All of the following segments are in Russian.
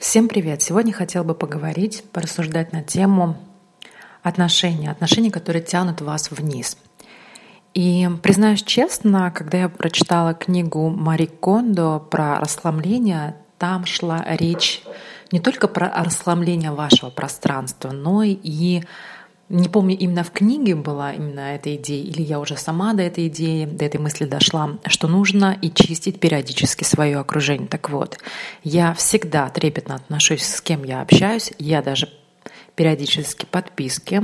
Всем привет! Сегодня хотела бы поговорить, порассуждать на тему отношений, которые тянут вас вниз. И признаюсь честно, когда я прочитала книгу Мари Кондо про расслабление, там шла речь не только про расслабление вашего пространства, но и, не помню, именно в книге была именно эта идея, или я уже сама до этой идеи, до этой мысли дошла, что нужно и чистить периодически свое окружение. Так вот, я всегда трепетно отношусь, с кем я общаюсь, я даже периодически подписки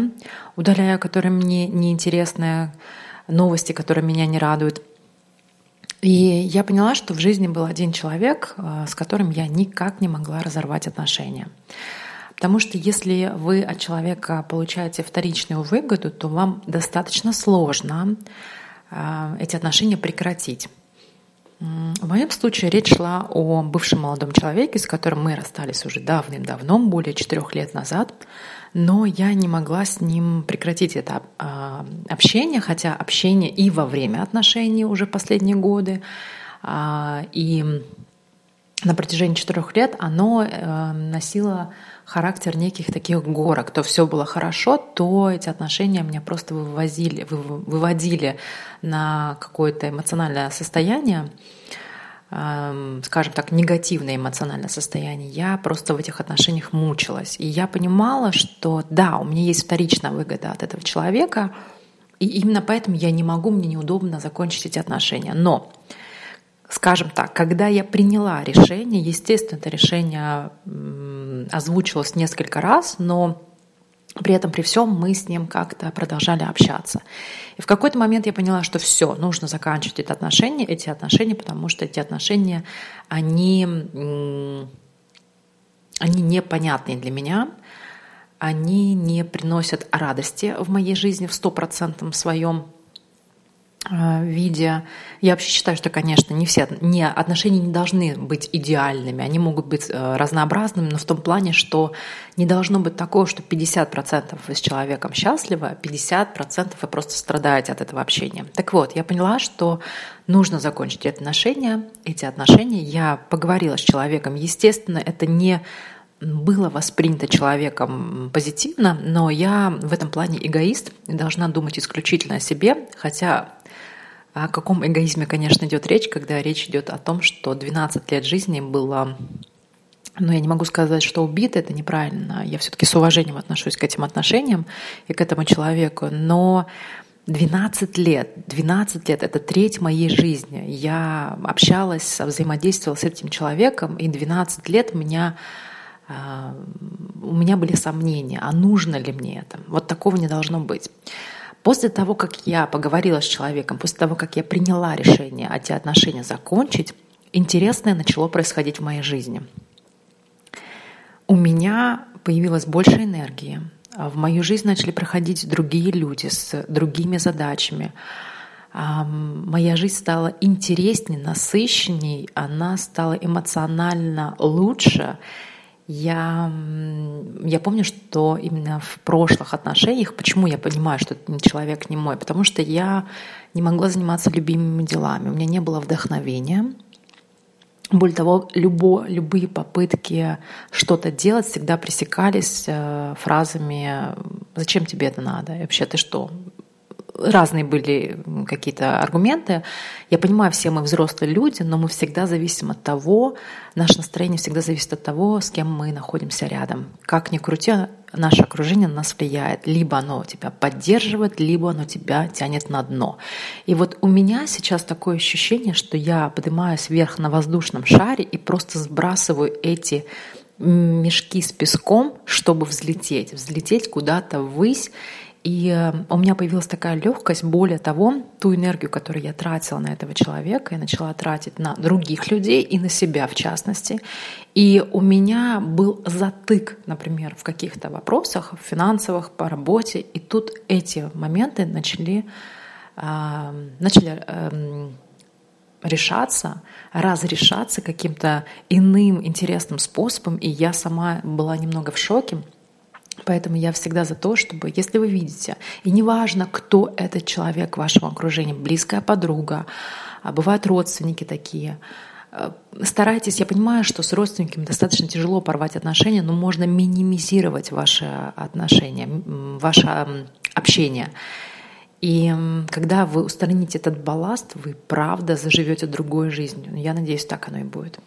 удаляю, которые мне неинтересны, новости, которые меня не радуют. И я поняла, что в жизни был один человек, с которым я никак не могла разорвать отношения. Потому что если вы от человека получаете вторичную выгоду, то вам достаточно сложно эти отношения прекратить. В моем случае речь шла о бывшем молодом человеке, с которым мы расстались уже давным-давно, более 4 лет назад, но я не могла с ним прекратить это общение, хотя общение и во время отношений уже последние годы, и на протяжении 4 лет оно носило характер неких таких горок. То все было хорошо, то эти отношения меня просто выводили на какое-то эмоциональное состояние, скажем так, негативное эмоциональное состояние. Я просто в этих отношениях мучилась. И я понимала, что да, у меня есть вторичная выгода от этого человека, и именно поэтому я не могу, мне неудобно закончить эти отношения. Но скажем так, когда я приняла решение, естественно, это решение озвучилось несколько раз, но при этом при всем мы с ним как-то продолжали общаться. И в какой-то момент я поняла, что все, нужно заканчивать эти отношения, потому что эти отношения, они непонятные для меня, они не приносят радости в моей жизни в 100% своем виде. Я вообще считаю, что, конечно, отношения не должны быть идеальными, они могут быть разнообразными, но в том плане, что не должно быть такого, что 50% вы с человеком счастливы, а 50% вы просто страдаете от этого общения. Так вот, я поняла, что нужно закончить эти отношения. Я поговорила с человеком. Естественно, это не было воспринято человеком позитивно, но я в этом плане эгоист и должна думать исключительно о себе, хотя о каком эгоизме, конечно, идет речь, когда речь идет о том, что 12 лет жизни было, я не могу сказать, что убито, это неправильно, я все-таки с уважением отношусь к этим отношениям и к этому человеку, но 12 лет — это треть моей жизни. Я общалась, взаимодействовала с этим человеком, и 12 лет у меня были сомнения, а нужно ли мне это? Вот такого не должно быть. После того, как я поговорила с человеком, после того, как я приняла решение эти отношения закончить, интересное начало происходить в моей жизни. У меня появилось больше энергии, в мою жизнь начали приходить другие люди с другими задачами. Моя жизнь стала интереснее, насыщенней, она стала эмоционально лучше. Я помню, что именно в прошлых отношениях, почему я понимаю, что человек не мой, потому что я не могла заниматься любимыми делами, у меня не было вдохновения. Более того, любые попытки что-то делать всегда пресекались фразами «Зачем тебе это надо? И вообще ты что?» Разные были какие-то аргументы. Я понимаю, все мы взрослые люди, но мы всегда зависим от того, наше настроение всегда зависит от того, с кем мы находимся рядом. Как ни крути, наше окружение на нас влияет. Либо оно тебя поддерживает, либо оно тебя тянет на дно. И вот у меня сейчас такое ощущение, что я поднимаюсь вверх на воздушном шаре и просто сбрасываю эти мешки с песком, чтобы взлететь куда-то ввысь. И у меня появилась такая легкость, более того, ту энергию, которую я тратила на этого человека, я начала тратить на других людей и на себя в частности. И у меня был затык, например, в каких-то вопросах, в финансовых, по работе. И тут эти моменты начали решаться, разрешаться каким-то иным интересным способом. И я сама была немного в шоке. Поэтому я всегда за то, чтобы, если вы видите, и неважно, кто этот человек в вашем окружении, близкая подруга, а бывают родственники такие, Старайтесь, я понимаю, что с родственниками достаточно тяжело порвать отношения, но можно минимизировать ваши отношения, ваше общение. И когда вы устраните этот балласт, вы правда заживете другой жизнью. Я надеюсь, так оно и будет.